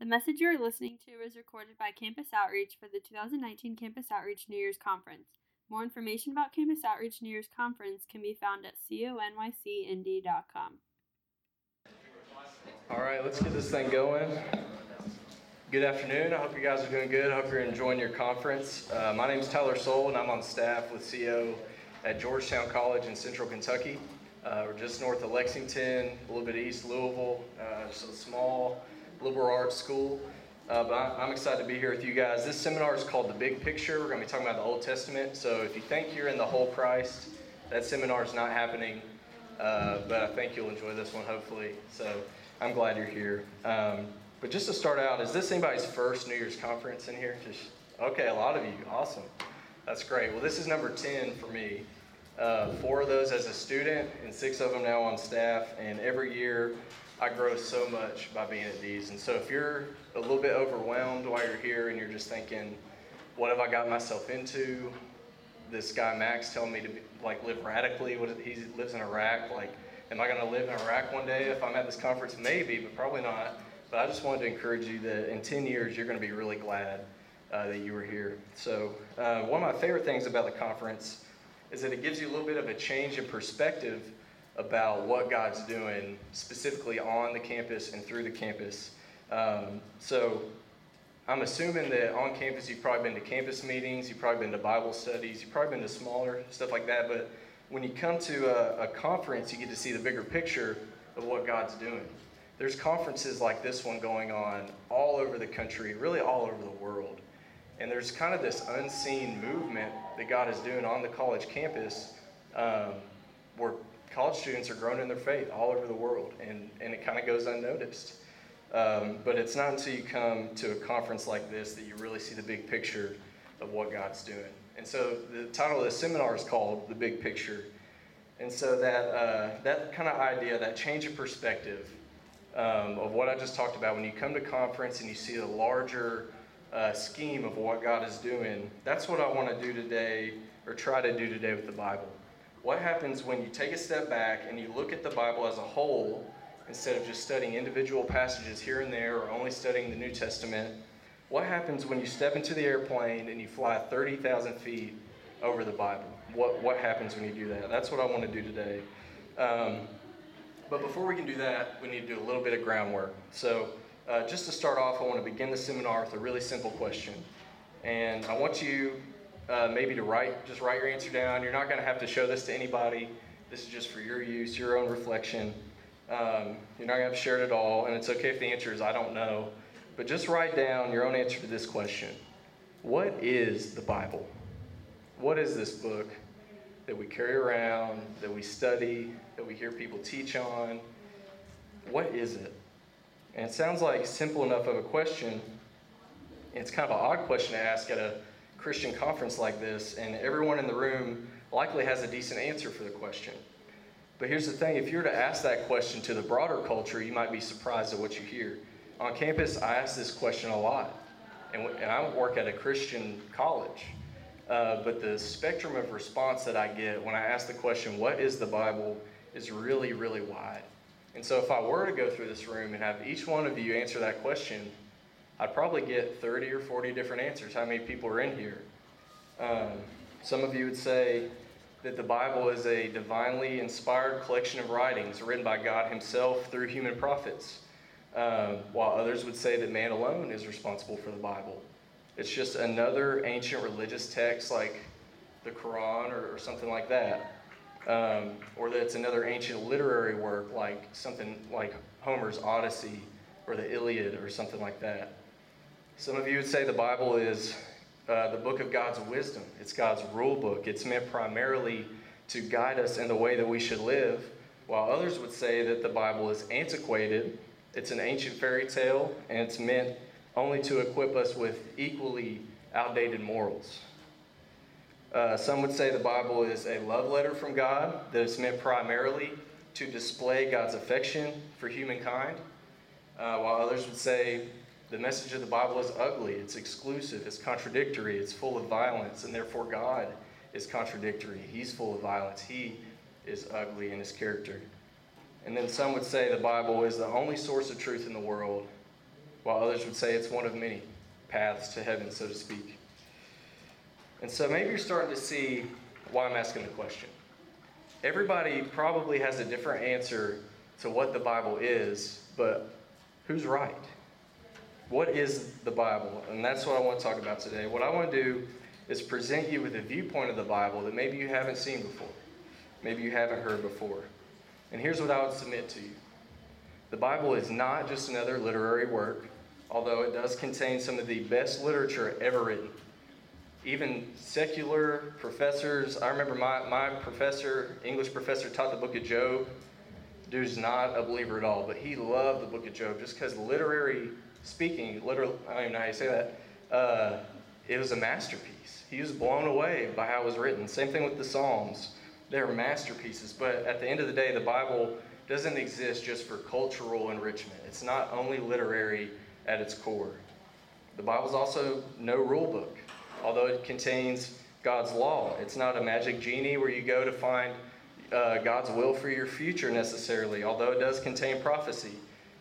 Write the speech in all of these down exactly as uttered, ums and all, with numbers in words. The message you are listening to is recorded by Campus Outreach for the two thousand nineteen Campus Outreach New Year's Conference. More information about Campus Outreach New Year's Conference can be found at C O N Y C N D dot com. All right, let's get this thing going. Good afternoon. I hope you guys are doing good. I hope you're enjoying your conference. Uh, my name is Tyler Soul, and I'm on staff with C O at Georgetown College in Central Kentucky. Uh, we're just north of Lexington, a little bit east of Louisville. Uh, just a small liberal arts school. Uh, but I'm excited to be here with you guys. This seminar is called The Big Picture. We're going to be talking about the Old Testament. So if you think you're in the whole Christ, that seminar is not happening. Uh, but I think you'll enjoy this one, hopefully. So I'm glad you're here. Um, But just to start out, is this anybody's first New Year's conference in here? Just okay, a lot of you. Awesome. That's great. Well, this is number ten for me. Uh, four of those as a student and six of them now on staff. And every year I grow so much by being at these. And so if you're a little bit overwhelmed while you're here and you're just thinking, what have I got myself into? This guy Max telling me to be, like live radically. What he lives in Iraq. Like, am I going to live in Iraq one day if I'm at this conference? Maybe, but probably not. But I just wanted to encourage you that in ten years, you're going to be really glad uh, that you were here. So uh, one of my favorite things about the conference is that it gives you a little bit of a change in perspective about what God's doing specifically on the campus and through the campus. Um, so I'm assuming that on campus, you've probably been to campus meetings, you've probably been to Bible studies, you've probably been to smaller stuff like that. But when you come to a, a conference, you get to see the bigger picture of what God's doing. There's conferences like this one going on all over the country, really all over the world. And there's kind of this unseen movement that God is doing on the college campus um, where college students are growing in their faith all over the world, and, and it kind of goes unnoticed. Um, but it's not until you come to a conference like this that you really see the big picture of what God's doing. And so the title of the seminar is called The Big Picture. And so that uh, that kind of idea, that change of perspective, Um, of what I just talked about, when you come to conference and you see a larger uh, scheme of what God is doing, that's what I want to do today, or try to do today with the Bible. What happens when you take a step back and you look at the Bible as a whole, instead of just studying individual passages here and there, or only studying the New Testament? What happens when you step into the airplane and you fly thirty thousand feet over the Bible? What what happens when you do that? That's what I want to do today. Um, But before we can do that, we need to do a little bit of groundwork. So uh, just to start off, I want to begin the seminar with a really simple question. And I want you uh, maybe to write, just write your answer down. You're not going to have to show this to anybody. This is just for your use, your own reflection. Um, you're not going to have to share it at all. And it's okay if the answer is, I don't know. But just write down your own answer to this question. What is the Bible? What is this book that we carry around, that we study, that we hear people teach on? What is it? And it sounds like simple enough of a question. It's kind of an odd question to ask at a Christian conference like this, and everyone in the room likely has a decent answer for the question. But here's the thing, if you were to ask that question to the broader culture, you might be surprised at what you hear. On campus, I ask this question a lot, and I work at a Christian college. Uh, but the spectrum of response that I get when I ask the question, what is the Bible, is really, really wide. And so if I were to go through this room and have each one of you answer that question, I'd probably get thirty or forty different answers. How many people are in here? Um, some of you would say that the Bible is a divinely inspired collection of writings written by God himself through human prophets, um, while others would say that man alone is responsible for the Bible. It's just another ancient religious text like the Quran or, or something like that. Um, or that it's another ancient literary work like something like Homer's Odyssey or the Iliad or something like that. Some of you would say the Bible is uh, the book of God's wisdom. It's God's rule book. It's meant primarily to guide us in the way that we should live, while others would say that the Bible is antiquated. It's an ancient fairy tale, and it's meant only to equip us with equally outdated morals. Uh, some would say the Bible is a love letter from God that is meant primarily to display God's affection for humankind, uh, while others would say the message of the Bible is ugly, it's exclusive, it's contradictory, it's full of violence, and therefore God is contradictory. He's full of violence. He is ugly in his character. And then some would say the Bible is the only source of truth in the world, while others would say it's one of many paths to heaven, so to speak. And so maybe you're starting to see why I'm asking the question. Everybody probably has a different answer to what the Bible is, but who's right? What is the Bible? And that's what I want to talk about today. What I want to do is present you with a viewpoint of the Bible that maybe you haven't seen before. Maybe you haven't heard before. And here's what I would submit to you. The Bible is not just another literary work, although it does contain some of the best literature ever written. Even secular professors, I remember my, my professor, English professor, taught the book of Job. The dude's not a believer at all, but he loved the book of Job just because literary speaking, literally, I don't even know how you say that, uh, it was a masterpiece. He was blown away by how it was written. Same thing with the Psalms. They're masterpieces, but at the end of the day, the Bible doesn't exist just for cultural enrichment. It's not only literary at its core. The Bible is also no rule book, although it contains God's law. It's not a magic genie where you go to find uh, God's will for your future necessarily, although it does contain prophecy.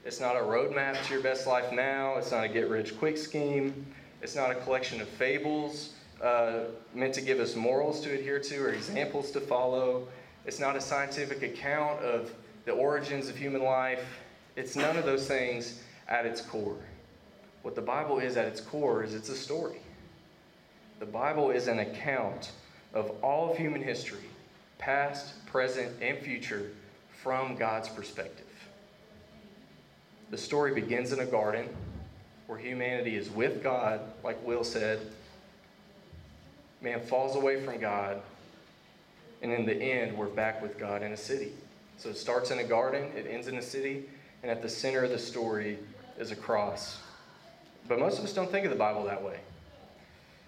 It's not a roadmap to your best life now. It's not a get-rich-quick scheme. It's not a collection of fables uh, meant to give us morals to adhere to or examples to follow. It's not a scientific account of the origins of human life. It's none of those things at its core. What the Bible is at its core is it's a story. The Bible is an account of all of human history, past, present, and future, from God's perspective. The story begins in a garden where humanity is with God, like Will said. Man falls away from God, and in the end, we're back with God in a city. So it starts in a garden, it ends in a city, and at the center of the story is a cross. But most of us don't think of the Bible that way.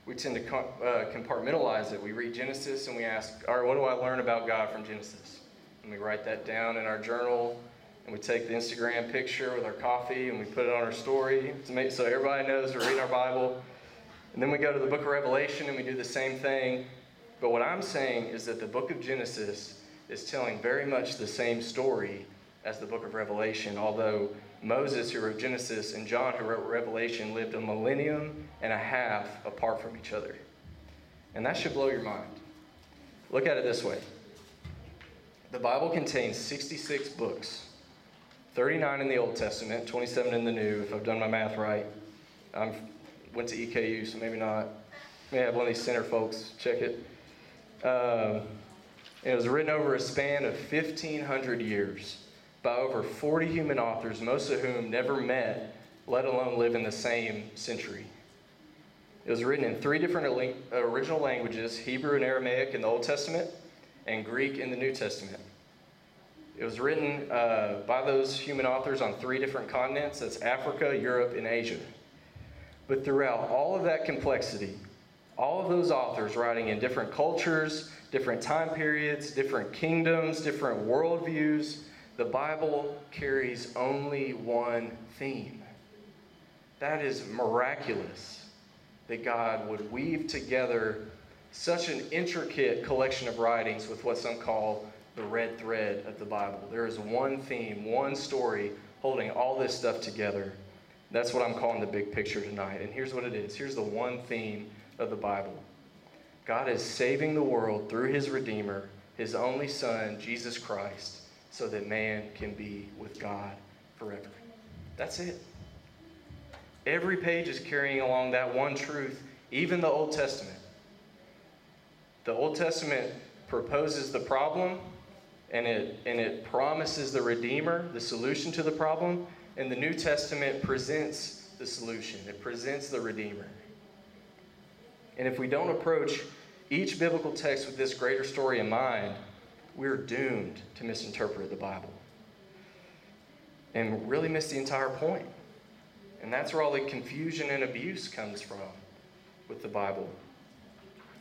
We tend to uh, compartmentalize it. We read Genesis and we ask, all right, what do I learn about God from Genesis? And we write that down in our journal, and we take the Instagram picture with our coffee and we put it on our story to make so everybody knows we're reading our Bible. And then we go to the book of Revelation and we do the same thing. But what I'm saying is that the book of Genesis is telling very much the same story as the book of Revelation, although Moses, who wrote Genesis, and John, who wrote Revelation, lived a millennium and a half apart from each other. And that should blow your mind. Look at it this way. The Bible contains sixty-six books, thirty-nine in the Old Testament, twenty-seven in the New, if I've done my math right. I went to E K U, so maybe not. Maybe I have one of these center folks check it. Um, it was written over a span of fifteen hundred years by over forty human authors, most of whom never met, let alone live in the same century. It was written in three different original languages, Hebrew and Aramaic in the Old Testament, and Greek in the New Testament. It was written uh, by those human authors on three different continents, that's Africa, Europe, and Asia. But throughout all of that complexity, all of those authors writing in different cultures, different time periods, different kingdoms, different worldviews, the Bible carries only one theme. That is miraculous, that God would weave together such an intricate collection of writings with what some call the red thread of the Bible. There is one theme, one story holding all this stuff together. That's what I'm calling the big picture tonight. And here's what it is. Here's the one theme of the Bible. God is saving the world through his Redeemer, his only Son, Jesus Christ, so that man can be with God forever. That's it. Every page is carrying along that one truth, even the Old Testament. The Old Testament proposes the problem, and it, and it promises the Redeemer, the solution to the problem, and the New Testament presents the solution. It presents the Redeemer. And if we don't approach each biblical text with this greater story in mind, we're doomed to misinterpret the Bible and really miss the entire point. And that's where all the confusion and abuse comes from with the Bible.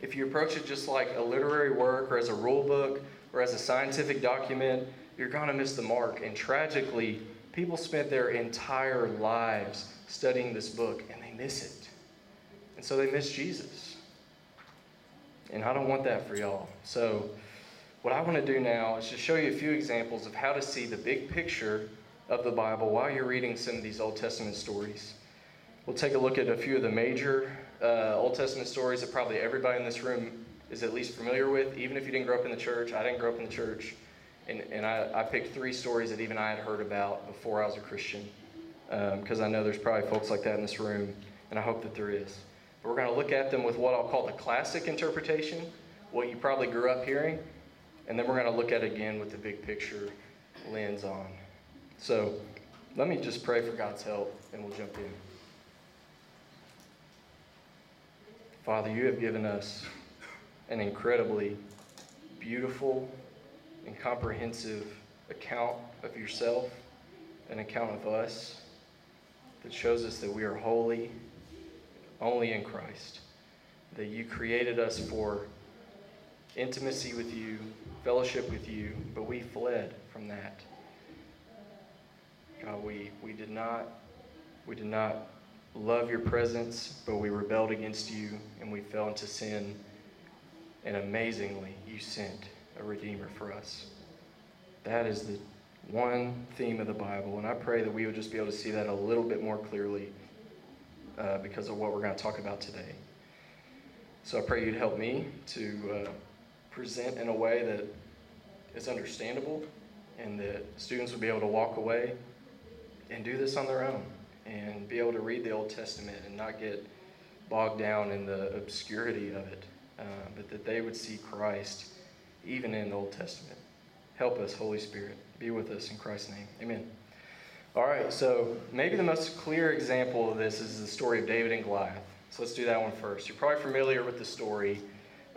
If you approach it just like a literary work or as a rule book or as a scientific document, you're going to miss the mark. And tragically, people spent their entire lives studying this book and they miss it. And so they miss Jesus. And I don't want that for y'all. So what I want to do now is just show you a few examples of how to see the big picture of the Bible while you're reading some of these Old Testament stories. We'll take a look at a few of the major uh, Old Testament stories that probably everybody in this room is at least familiar with, even if you didn't grow up in the church. I didn't grow up in the church, and, and I, I picked three stories that even I had heard about before I was a Christian, because um, I know there's probably folks like that in this room, and I hope that there is. But we're going to look at them with what I'll call the classic interpretation, what you probably grew up hearing, and then we're going to look at it again with the big picture lens on. So let me just pray for God's help, and we'll jump in. Father, you have given us an incredibly beautiful and comprehensive account of yourself, an account of us that shows us that we are holy only in Christ, that you created us for intimacy with you, fellowship with you, but we fled from that. God, we, we did not, we did not love your presence, but we rebelled against you and we fell into sin, and amazingly you sent a Redeemer for us. That is the one theme of the Bible, and I pray that we would just be able to see that a little bit more clearly uh, because of what we're going to talk about today. So I pray you'd help me to uh, present in a way that is understandable and that students would be able to walk away and do this on their own, and be able to read the Old Testament and not get bogged down in the obscurity of it, uh, but that they would see Christ even in the Old Testament. Help us, Holy Spirit. Be with us in Christ's name. Amen. All right, so maybe the most clear example of this is the story of David and Goliath. So let's do that one first. You're probably familiar with the story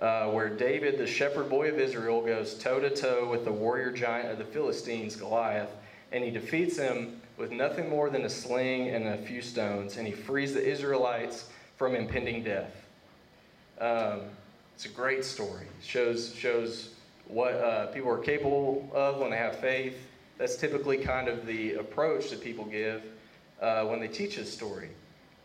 uh, where David, the shepherd boy of Israel, goes toe-to-toe with the warrior giant of the Philistines, Goliath, and he defeats him with nothing more than a sling and a few stones, and he frees the Israelites from impending death. Um, it's a great story. It shows, shows what uh, people are capable of when they have faith. That's typically kind of the approach that people give uh, when they teach this story.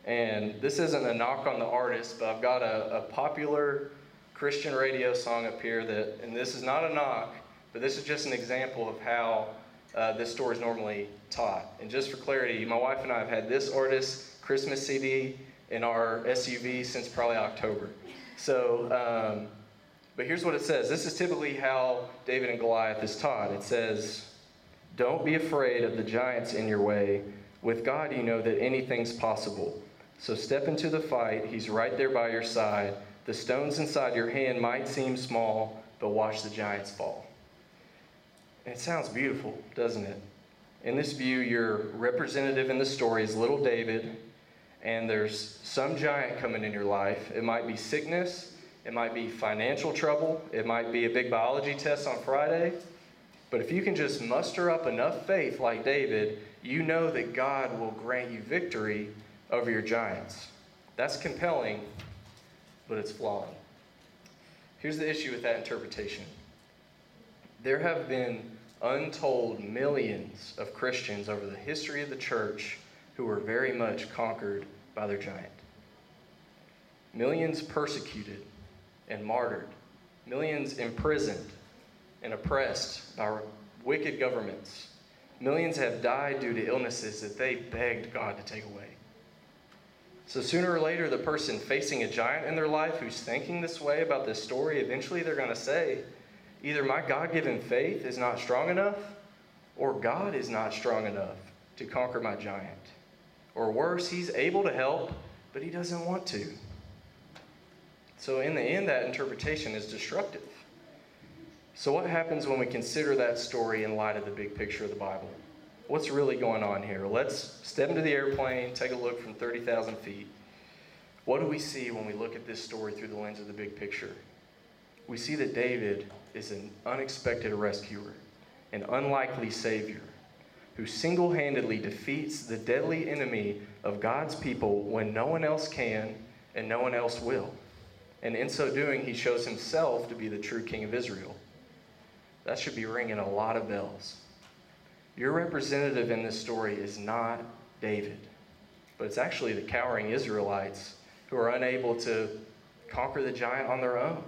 And this isn't a knock on the artist, but I've got a, a popular Christian radio song up here that, and this is not a knock, but this is just an example of how Uh, this story is normally taught. And just for clarity, my wife and I have had this artist's Christmas C D in our S U V since probably October. So, um, but here's what it says. This is typically how David and Goliath is taught. It says, "Don't be afraid of the giants in your way. With God, you know that anything's possible. So step into the fight. He's right there by your side. The stones inside your hand might seem small, but watch the giants fall." It sounds beautiful, doesn't it? In this view, your representative in the story is little David, and there's some giant coming in your life. It might be sickness, it might be financial trouble, it might be a big biology test on Friday. But if you can just muster up enough faith like David, you know that God will grant you victory over your giants. That's compelling, but it's flawed. Here's the issue with that interpretation. There have been untold millions of Christians over the history of the church who were very much conquered by their giant. Millions persecuted and martyred. Millions imprisoned and oppressed by wicked governments. Millions have died due to illnesses that they begged God to take away. So sooner or later, the person facing a giant in their life who's thinking this way about this story, eventually they're going to say, either my God-given faith is not strong enough, or God is not strong enough to conquer my giant. Or worse, he's able to help, but he doesn't want to. So in the end, that interpretation is destructive. So what happens when we consider that story in light of the big picture of the Bible? What's really going on here? Let's step into the airplane, take a look from thirty thousand feet. What do we see when we look at this story through the lens of the big picture? We see that David is an unexpected rescuer, an unlikely savior, who single-handedly defeats the deadly enemy of God's people when no one else can and no one else will. And in so doing, he shows himself to be the true king of Israel. That should be ringing a lot of bells. Your representative in this story is not David, but it's actually the cowering Israelites who are unable to conquer the giant on their own.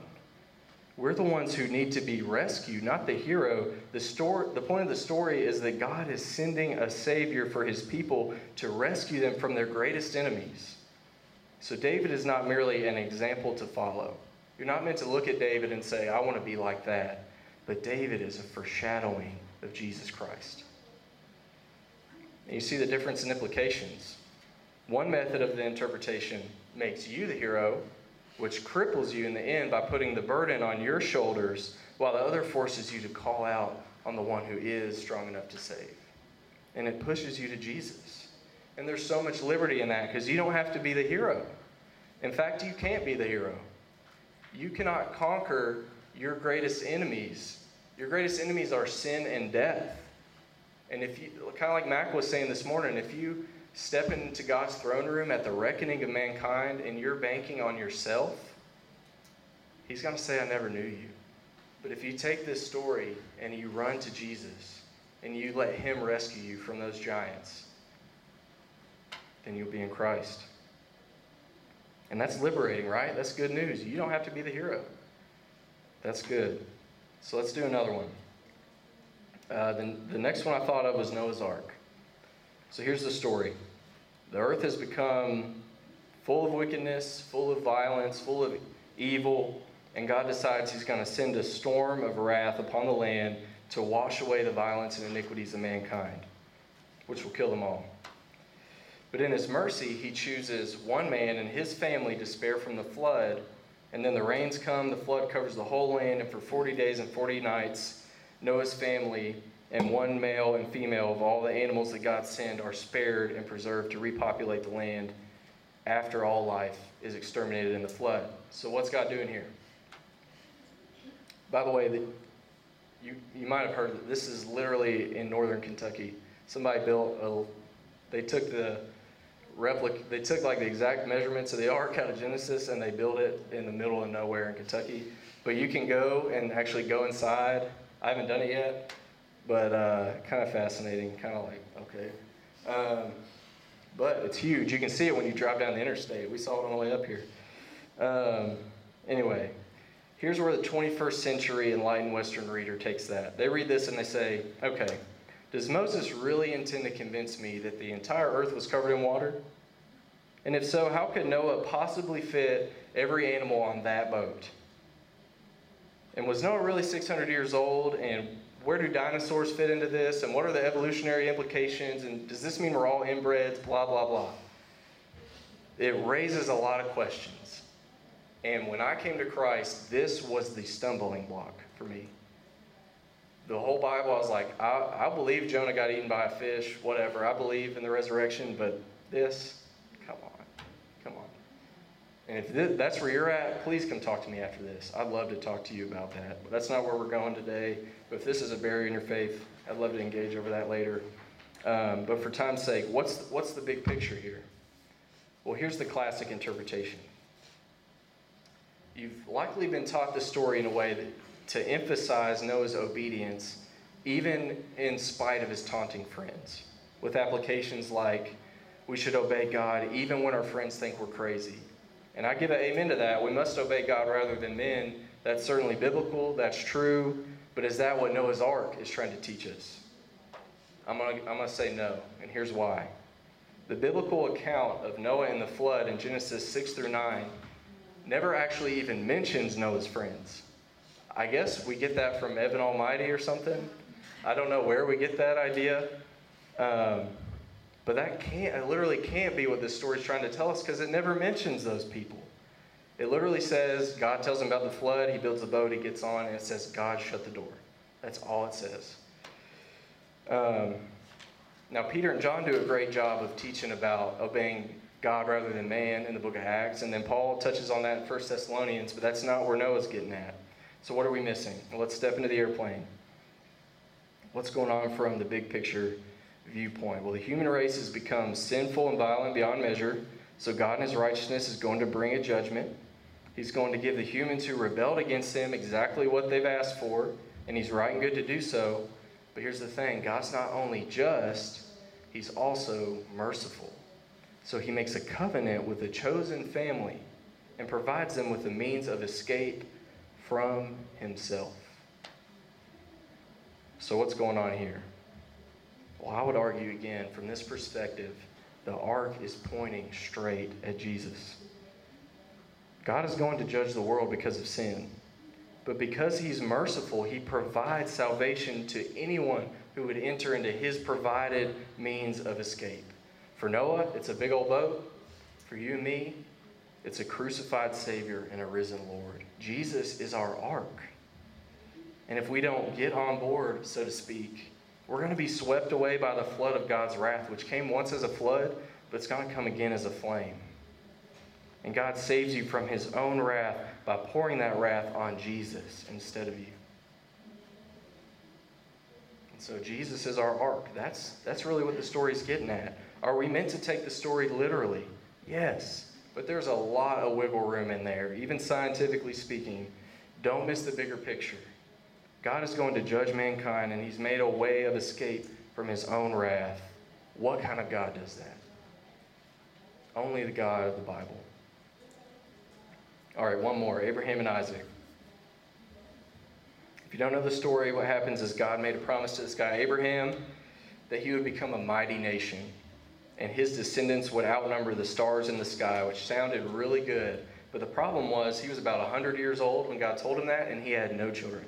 We're the ones who need to be rescued, not the hero. The story, the point of the story is that God is sending a Savior for his people to rescue them from their greatest enemies. So David is not merely an example to follow. You're not meant to look at David and say, I want to be like that. But David is a foreshadowing of Jesus Christ. And you see the difference in implications. One method of the interpretation makes you the hero, which cripples you in the end by putting the burden on your shoulders, while the other forces you to call out on the one who is strong enough to save. And it pushes you to Jesus. And there's so much liberty in that, because you don't have to be the hero. In fact, you can't be the hero. You cannot conquer your greatest enemies. Your greatest enemies are sin and death. And if you, kind of like Mac was saying this morning, if you step into God's throne room at the reckoning of mankind and you're banking on yourself, he's going to say, I never knew you. But if you take this story and you run to Jesus and you let him rescue you from those giants, then you'll be in Christ. And that's liberating, right? That's good news. You don't have to be the hero. That's good. So let's do another one. Uh, the, the next one I thought of was Noah's Ark. So here's the story. The earth has become full of wickedness, full of violence, full of evil, and God decides he's going to send a storm of wrath upon the land to wash away the violence and iniquities of mankind, which will kill them all. But in his mercy, he chooses one man and his family to spare from the flood, and then the rains come, the flood covers the whole land, and for forty days and forty nights, Noah's family and one male and female of all the animals that God sent are spared and preserved to repopulate the land after all life is exterminated in the flood. So what's God doing here? By the way, the, you, you might have heard that this is literally in northern Kentucky. Somebody built a, they took the replica, they took like the exact measurements of the ark out of Genesis and they built it in the middle of nowhere in Kentucky. But you can go and actually go inside. I haven't done it yet. But uh, kind of fascinating, kind of like, okay. Um, but it's huge. You can see it when you drive down the interstate. We saw it on the way up here. Um, anyway, here's where the twenty-first century enlightened Western reader takes that. They read this and they say, okay, does Moses really intend to convince me that the entire earth was covered in water? And if so, how could Noah possibly fit every animal on that boat? And was Noah really six hundred years old, and where do dinosaurs fit into this? And what are the evolutionary implications? And does this mean we're all inbreds? Blah, blah, blah. It raises a lot of questions. And when I came to Christ, this was the stumbling block for me. The whole Bible, I was like, I, I believe Jonah got eaten by a fish, whatever. I believe in the resurrection, but this, come on, come on. And if this, that's where you're at, please come talk to me after this. I'd love to talk to you about that. But that's not where we're going today. But if this is a barrier in your faith, I'd love to engage over that later. Um, but for time's sake, what's the, what's the big picture here? Well, here's the classic interpretation. You've likely been taught this story in a way that, to emphasize Noah's obedience, even in spite of his taunting friends, with applications like, we should obey God even when our friends think we're crazy. And I give an amen to that. We must obey God rather than men. That's certainly biblical. That's true. But is that what Noah's Ark is trying to teach us? I'm going to I'm going to say no, and here's why. The biblical account of Noah and the flood in Genesis six through nine never actually even mentions Noah's friends. I guess we get that from Evan Almighty or something. I don't know where we get that idea. Um, But that can't, it literally can't be what this story is trying to tell us because it never mentions those people. It literally says, God tells him about the flood, he builds a boat, he gets on, and it says, God shut the door. That's all it says. Um, now, Peter and John do a great job of teaching about obeying God rather than man in the book of Acts, and then Paul touches on that in First Thessalonians, but that's not where Noah's getting at. So what are we missing? Well, let's step into the airplane. What's going on from the big picture viewpoint? Well, the human race has become sinful and violent beyond measure, so God in his righteousness is going to bring a judgment. He's going to give the humans who rebelled against him exactly what they've asked for, and he's right and good to do so. But here's the thing, God's not only just, he's also merciful. So he makes a covenant with a chosen family and provides them with a means of escape from himself. So what's going on here? Well, I would argue again, from this perspective, the ark is pointing straight at Jesus. God is going to judge the world because of sin. But because he's merciful, he provides salvation to anyone who would enter into his provided means of escape. For Noah, it's a big old boat. For you and me, it's a crucified Savior and a risen Lord. Jesus is our ark. And if we don't get on board, so to speak, we're going to be swept away by the flood of God's wrath, which came once as a flood, but it's going to come again as a flame. And God saves you from his own wrath by pouring that wrath on Jesus instead of you. And so Jesus is our ark. That's, that's really what the story is getting at. Are we meant to take the story literally? Yes, but there's a lot of wiggle room in there, even scientifically speaking. Don't miss the bigger picture. God is going to judge mankind, and he's made a way of escape from his own wrath. What kind of God does that? Only the God of the Bible. All right, one more. Abraham and Isaac. If you don't know the story, what happens is God made a promise to this guy, Abraham, that he would become a mighty nation, and his descendants would outnumber the stars in the sky, which sounded really good. But the problem was he was about one hundred years old when God told him that, and he had no children.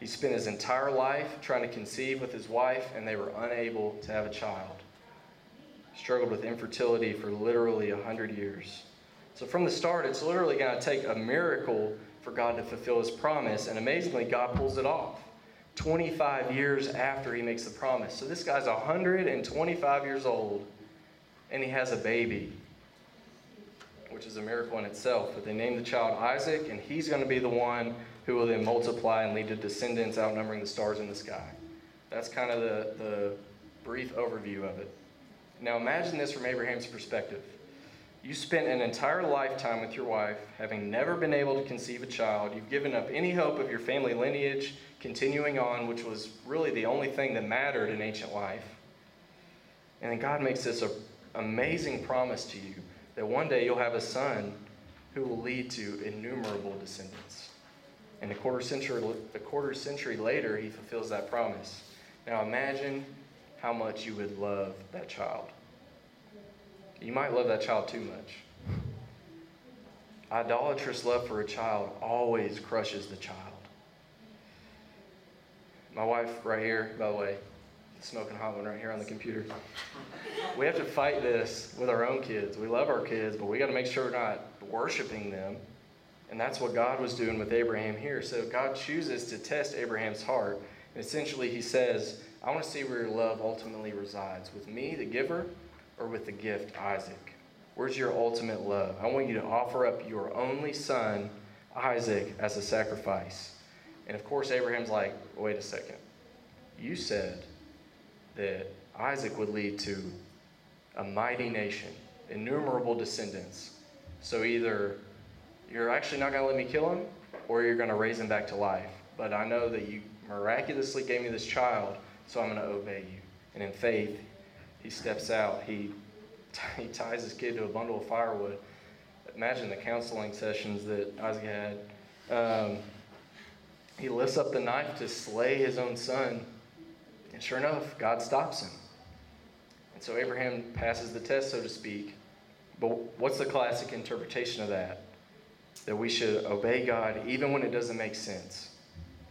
He spent his entire life trying to conceive with his wife, and they were unable to have a child. Struggled with infertility for literally one hundred years. So from the start, it's literally going to take a miracle for God to fulfill his promise. And amazingly, God pulls it off twenty-five years after he makes the promise. So this guy's one hundred twenty-five years old, and he has a baby, which is a miracle in itself. But they named the child Isaac, and he's going to be the one who will then multiply and lead to descendants outnumbering the stars in the sky. That's kind of the, the brief overview of it. Now imagine this from Abraham's perspective. You spent an entire lifetime with your wife, having never been able to conceive a child. You've given up any hope of your family lineage continuing on, which was really the only thing that mattered in ancient life. And then God makes this amazing promise to you that one day you'll have a son who will lead to innumerable descendants. And a quarter century, a quarter century later, he fulfills that promise. Now imagine how much you would love that child. You might love that child too much. Idolatrous love for a child always crushes the child. My wife right here, by the way, smoking hot one right here on the computer. We have to fight this with our own kids. We love our kids, but we got to make sure we're not worshiping them. And that's what God was doing with Abraham here. So God chooses to test Abraham's heart. And essentially he says, I want to see where your love ultimately resides. With me, the giver, or with the gift, Isaac? Where's your ultimate love? I want you to offer up your only son, Isaac, as a sacrifice. And of course, Abraham's like, wait a second. You said that Isaac would lead to a mighty nation, innumerable descendants. So either you're actually not going to let me kill him, or you're going to raise him back to life. But I know that you miraculously gave me this child, so I'm going to obey you. And in faith, he steps out. He, he ties his kid to a bundle of firewood. Imagine the counseling sessions that Isaac had. Um, he lifts up the knife to slay his own son. And sure enough, God stops him. And so Abraham passes the test, so to speak. But what's the classic interpretation of that? That we should obey God even when it doesn't make sense,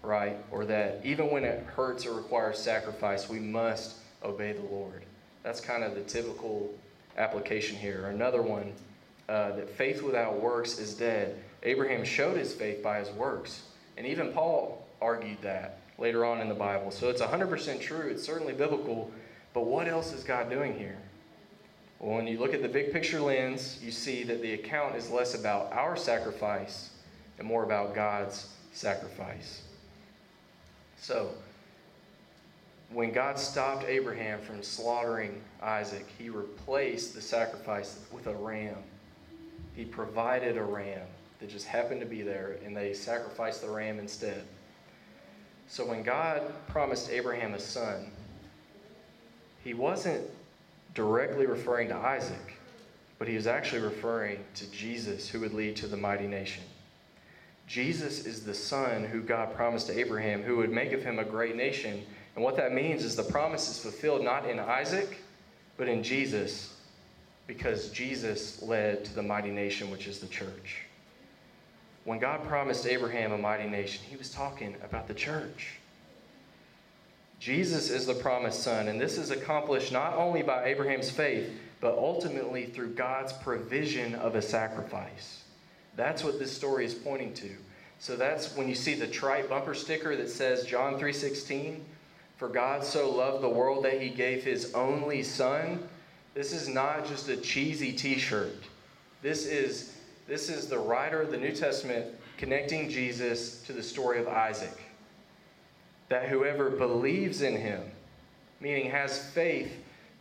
right? Or that even when it hurts or requires sacrifice, we must obey the Lord. That's kind of the typical application here. Another one, uh, that faith without works is dead. Abraham showed his faith by his works. And even Paul argued that later on in the Bible. So it's one hundred percent true. It's certainly biblical. But what else is God doing here? Well, when you look at the big picture lens, you see that the account is less about our sacrifice and more about God's sacrifice. So when God stopped Abraham from slaughtering Isaac, he replaced the sacrifice with a ram. He provided a ram that just happened to be there, and they sacrificed the ram instead. So when God promised Abraham a son, he wasn't directly referring to Isaac, but he was actually referring to Jesus, who would lead to the mighty nation. Jesus is the son who God promised to Abraham, who would make of him a great nation. And what that means is the promise is fulfilled not in Isaac, but in Jesus, because Jesus led to the mighty nation, which is the church. When God promised Abraham a mighty nation, he was talking about the church. Jesus is the promised son, and this is accomplished not only by Abraham's faith, but ultimately through God's provision of a sacrifice. That's what this story is pointing to. So that's when you see the trite bumper sticker that says John three sixteen, "For God so loved the world that he gave his only son." This is not just a cheesy t-shirt. This is, this is the writer of the New Testament connecting Jesus to the story of Isaac. That whoever believes in him, meaning has faith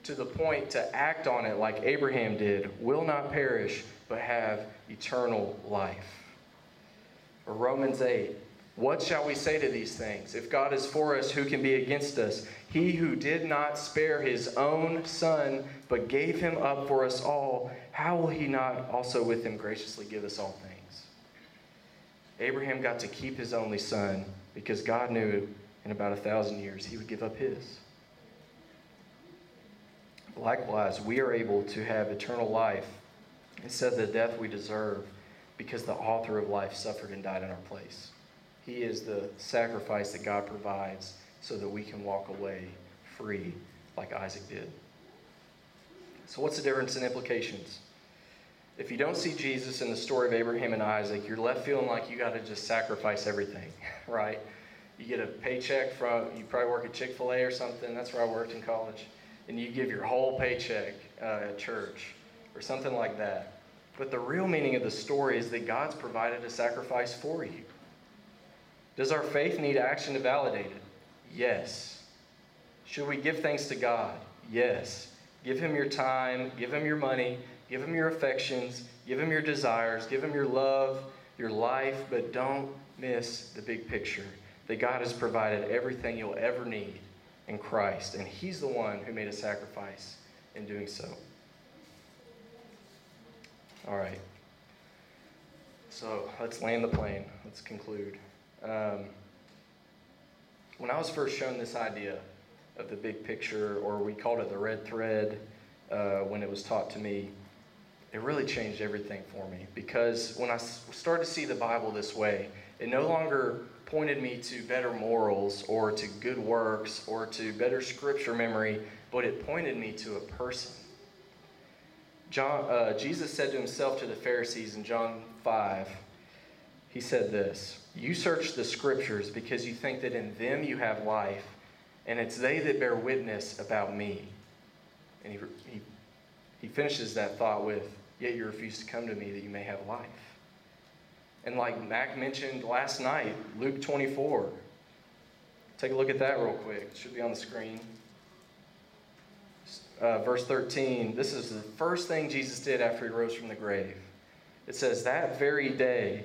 to the point to act on it like Abraham did, will not perish, but have eternal life. Or Romans eight, "What shall we say to these things? If God is for us, who can be against us? He who did not spare his own son, but gave him up for us all, how will he not also with him graciously give us all things?" Abraham got to keep his only son because God knew in about a thousand years he would give up his. Likewise, we are able to have eternal life instead of the death we deserve, because the author of life suffered and died in our place. He is the sacrifice that God provides so that we can walk away free like Isaac did. So what's the difference in implications? If you don't see Jesus in the story of Abraham and Isaac, you're left feeling like you got to just sacrifice everything, right? You get a paycheck from, you probably work at Chick-fil-A or something. That's where I worked in college. And you give your whole paycheck uh, at church or something like that. But the real meaning of the story is that God's provided a sacrifice for you. Does our faith need action to validate it? Yes. Should we give thanks to God? Yes. Give him your time, give him your money, give him your affections, give him your desires, give him your love, your life, but don't miss the big picture, that God has provided everything you'll ever need in Christ, and he's the one who made a sacrifice in doing so. All right, so let's land the plane. Let's conclude. Um, when I was first shown this idea of the big picture, or we called it the red thread, uh, when it was taught to me, it really changed everything for me, because when I started to see the Bible this way, it no longer pointed me to better morals or to good works or to better scripture memory, but it pointed me to a person. John, uh, Jesus said to himself to the Pharisees in John five, he said this, "You search the scriptures because you think that in them you have life, and it's they that bear witness about me." And he, he, he finishes that thought with, "Yet you refuse to come to me that you may have life." And like Mac mentioned last night, Luke twenty-four. Take a look at that real quick. It should be on the screen. Uh, verse thirteen. This is the first thing Jesus did after he rose from the grave. It says, "That very day,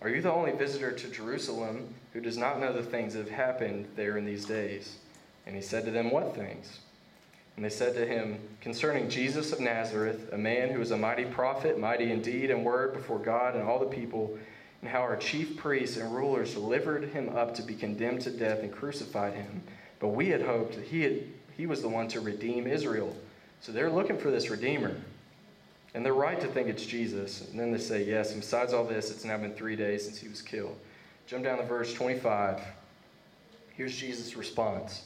'Are you the only visitor to Jerusalem who does not know the things that have happened there in these days?' And he said to them, 'What things?' And they said to him, 'Concerning Jesus of Nazareth, a man who was a mighty prophet, mighty in deed and word before God and all the people, and how our chief priests and rulers delivered him up to be condemned to death and crucified him. But we had hoped that he, had, he was the one to redeem Israel.' So they're looking for this Redeemer. And they're right to think it's Jesus. And then they say, 'Yes, and besides all this, it's now been three days since he was killed.'" Jump down to verse twenty-five. Here's Jesus' response.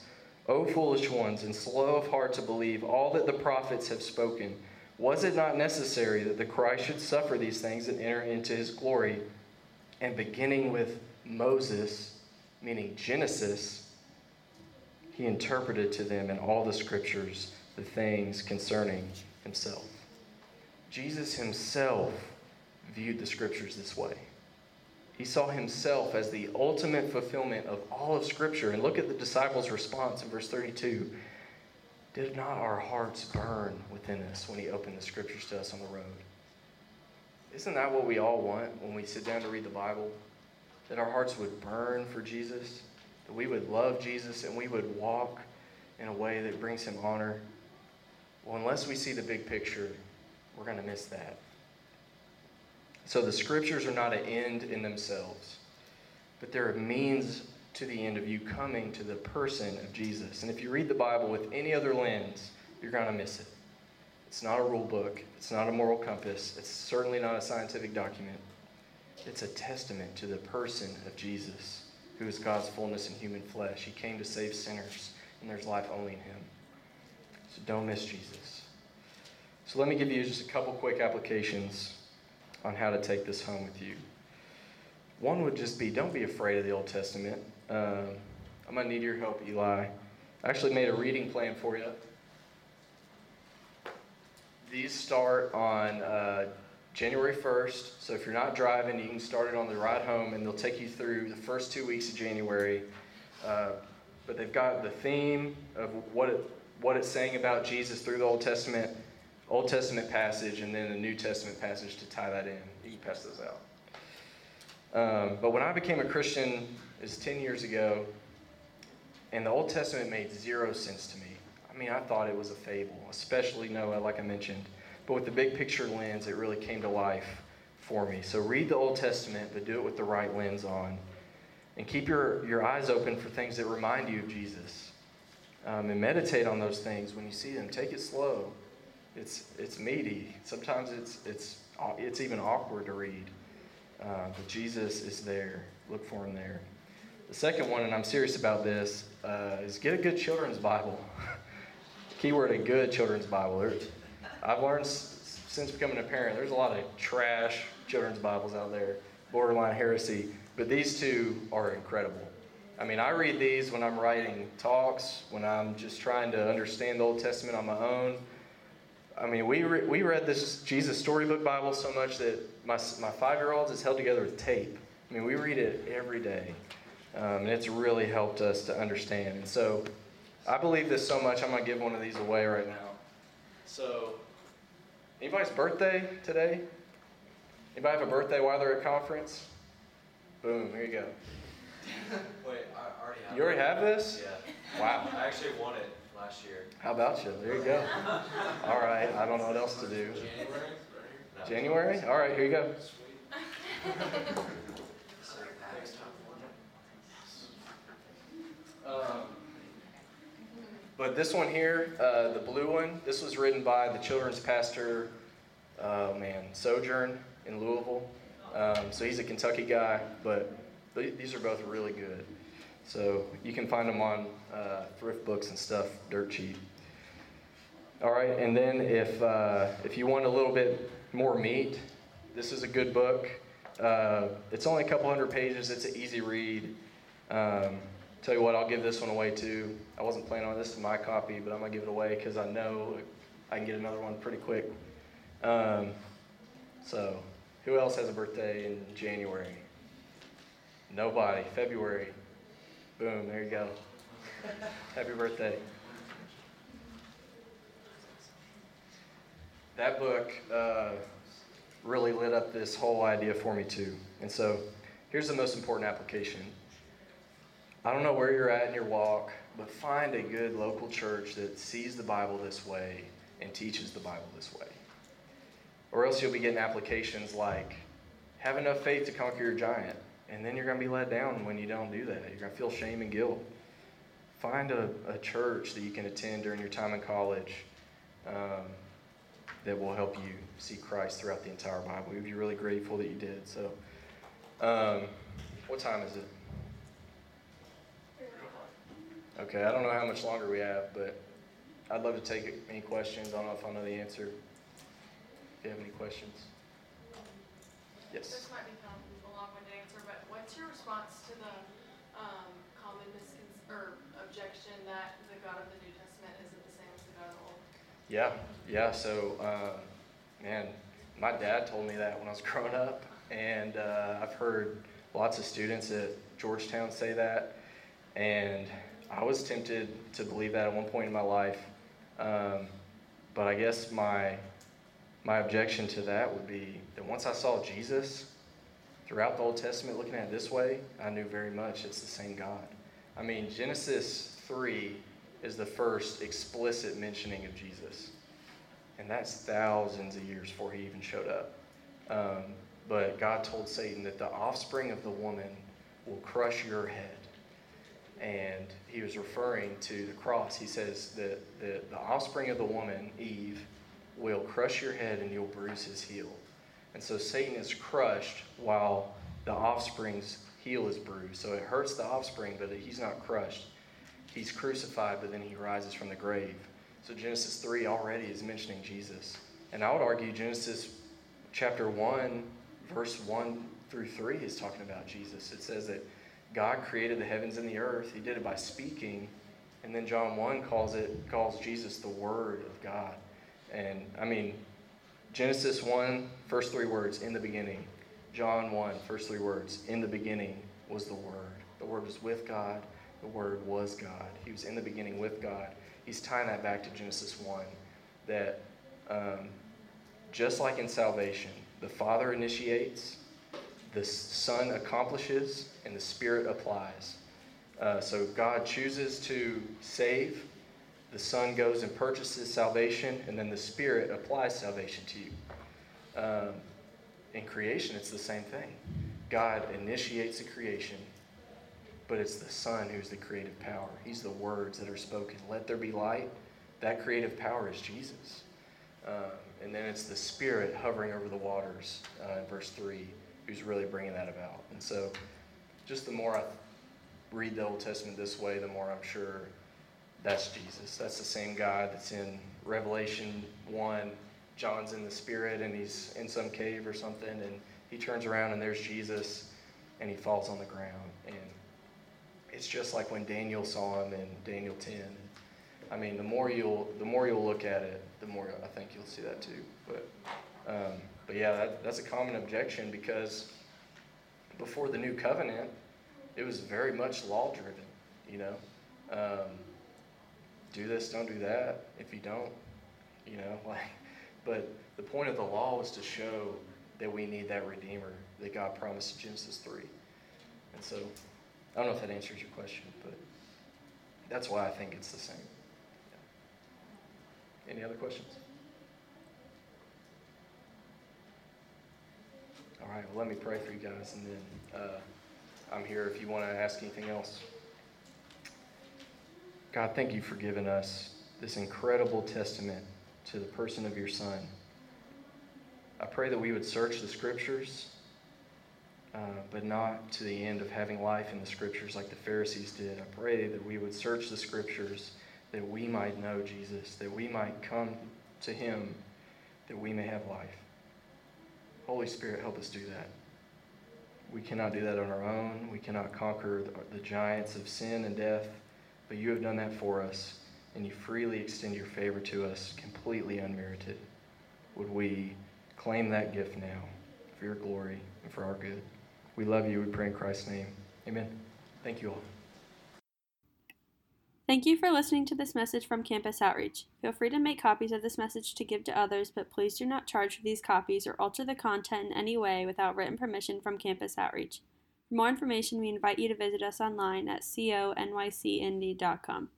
"O foolish ones, and slow of heart to believe all that the prophets have spoken. Was it not necessary that the Christ should suffer these things and enter into his glory? And beginning with Moses," meaning Genesis, "he interpreted to them in all the scriptures the things concerning himself." Jesus himself viewed the scriptures this way. He saw himself as the ultimate fulfillment of all of Scripture. And look at the disciples' response in verse thirty-two. Did not our hearts burn within us when he opened the Scriptures to us on the road? Isn't that what we all want when we sit down to read the Bible? That our hearts would burn for Jesus, that we would love Jesus, and we would walk in a way that brings him honor. Well, unless we see the big picture, we're going to miss that. So the Scriptures are not an end in themselves, but they're a means to the end of you coming to the person of Jesus. And if you read the Bible with any other lens, you're going to miss it. It's not a rule book. It's not a moral compass. It's certainly not a scientific document. It's a testament to the person of Jesus, who is God's fullness in human flesh. He came to save sinners, and there's life only in him. So don't miss Jesus. So let me give you just a couple quick applications on how to take this home with you. One would just be, don't be afraid of the Old Testament. Um, I'm going to need your help, Eli. I actually made a reading plan for you. These start on uh, January first, so if you're not driving, you can start it on the ride home, and they'll take you through the first two weeks of January. Uh, but they've got the theme of what it, what it's saying about Jesus through the Old Testament, Old Testament passage, and then a New Testament passage to tie that in. You can pass those out. Um, but when I became a Christian, it was ten years ago, and the Old Testament made zero sense to me. I mean, I thought it was a fable, especially Noah, like I mentioned. But with the big picture lens, it really came to life for me. So read the Old Testament, but do it with the right lens on. And keep your, your eyes open for things that remind you of Jesus. Um, and meditate on those things when you see them. Take it slow. It's it's meaty. Sometimes it's it's it's even awkward to read, uh, but Jesus is there. Look for him there. The second one, and I'm serious about this, uh, is get a good children's Bible. Keyword: a good children's Bible. There's, I've learned s- since becoming a parent, there's a lot of trash children's Bibles out there, borderline heresy. But these two are incredible. I mean, I read these when I'm writing talks, when I'm just trying to understand the Old Testament on my own. I mean, we re- we read this Jesus Storybook Bible so much that my my five-year-olds is held together with tape. I mean, we read it every day, um, and it's really helped us to understand. And so I believe this so much, I'm going to give one of these away right now. So anybody's birthday today? Anybody have a birthday while they're at conference? Boom, here you go. Wait, I already have it. You already have this? Yeah. Wow. I actually won it last year. How about you? There you go. All right. I don't know what else to do. January? January? All right. Here you go. Um, but this one here, uh, the blue one, this was written by the children's pastor, uh, man, Sojourn in Louisville. Um, so he's a Kentucky guy, but these are both really good. So you can find them on uh, thrift books and stuff, dirt cheap. All right, and then if uh, if you want a little bit more meat, this is a good book. Uh, it's only a couple hundred pages. It's an easy read. Um, tell you what, I'll give this one away too. I wasn't planning on this in my copy, but I'm going to give it away because I know I can get another one pretty quick. Um, so who else has a birthday in January? Nobody. February. Boom, there you go. Happy birthday. That book uh, really lit up this whole idea for me too. And so here's the most important application. I don't know where you're at in your walk, but find a good local church that sees the Bible this way and teaches the Bible this way. Or else you'll be getting applications like, have enough faith to conquer your giant. And then you're going to be let down when you don't do that. You're going to feel shame and guilt. Find a, a church that you can attend during your time in college um, that will help you see Christ throughout the entire Bible. We'd be really grateful that you did. So, um, what time is it? Okay, I don't know how much longer we have, but I'd love to take any questions. I don't know if I know the answer. If you have any questions. Yes. This might be kind of a long winded answer, but what's your response to the um, common miscon- or objection that the God of the New Testament isn't the same as the God of the Old? Yeah, yeah. So, uh, man, my dad told me that when I was growing up, and uh, I've heard Lots of students at Georgetown say that, and I was tempted to believe that at one point in my life, um, but I guess my my objection to that would be that once I saw Jesus throughout the Old Testament looking at it this way, I knew very much it's the same God. I mean, Genesis three is the first explicit mentioning of Jesus, and that's thousands of years before he even showed up. Um, but God told Satan that the offspring of the woman will crush your head. And he was referring to the cross. He says that the, the offspring of the woman, Eve, will crush your head and you'll bruise his heel. And so Satan is crushed while the offspring's heel is bruised. So it hurts the offspring, but he's not crushed. He's crucified, but then he rises from the grave. So Genesis three already is mentioning Jesus. And I would argue Genesis chapter one, verse one through three is talking about Jesus. It says that God created the heavens and the earth. He did it by speaking. And then John one calls it calls Jesus the Word of God. And, I mean, Genesis one, first three words, in the beginning. John one, first three words, in the beginning was the Word. The Word was with God. The Word was God. He was in the beginning with God. He's tying that back to Genesis one, that um, just like in salvation, the Father initiates, the Son accomplishes, and the Spirit applies. Uh, so God chooses to save, the Son goes and purchases salvation, and then the Spirit applies salvation to you. Um, in creation, it's the same thing. God initiates the creation, but it's the Son who's the creative power. He's the words that are spoken. Let there be light. That creative power is Jesus. Um, and then it's the Spirit hovering over the waters uh, in verse three. Who's really bringing that about. And so just the more I read the Old Testament this way, the more I'm sure that's Jesus. That's the same God that's in Revelation one. John's in the Spirit, and he's in some cave or something, and he turns around, and there's Jesus, and he falls on the ground. And it's just like when Daniel saw him in Daniel ten. I mean, the more you'll, the more you'll look at it, the more I think you'll see that too. But... Um, But yeah, that, that's a common objection, because before the new covenant, it was very much law-driven, you know. Um, do this, don't do that. If you don't, you know, like. But the point of the law was to show that we need that Redeemer that God promised in Genesis three. And so, I don't know if that answers your question, but that's why I think it's the same. Yeah. Any other questions? All right, well, let me pray for you guys, and then uh, I'm here if you want to ask anything else. God, thank you for giving us this incredible testament to the person of your Son. I pray that we would search the Scriptures, uh, but not to the end of having life in the Scriptures like the Pharisees did. I pray that we would search the Scriptures, that we might know Jesus, that we might come to him, that we may have life. Holy Spirit, help us do that. We cannot do that on our own. We cannot conquer the giants of sin and death, but you have done that for us, and you freely extend your favor to us, completely unmerited. Would we claim that gift now for your glory and for our good? We love you. We pray in Christ's name. Amen. Thank you all. Thank you for listening to this message from Campus Outreach. Feel free to make copies of this message to give to others, but please do not charge for these copies or alter the content in any way without written permission from Campus Outreach. For more information, we invite you to visit us online at C O N Y C Indy dot com.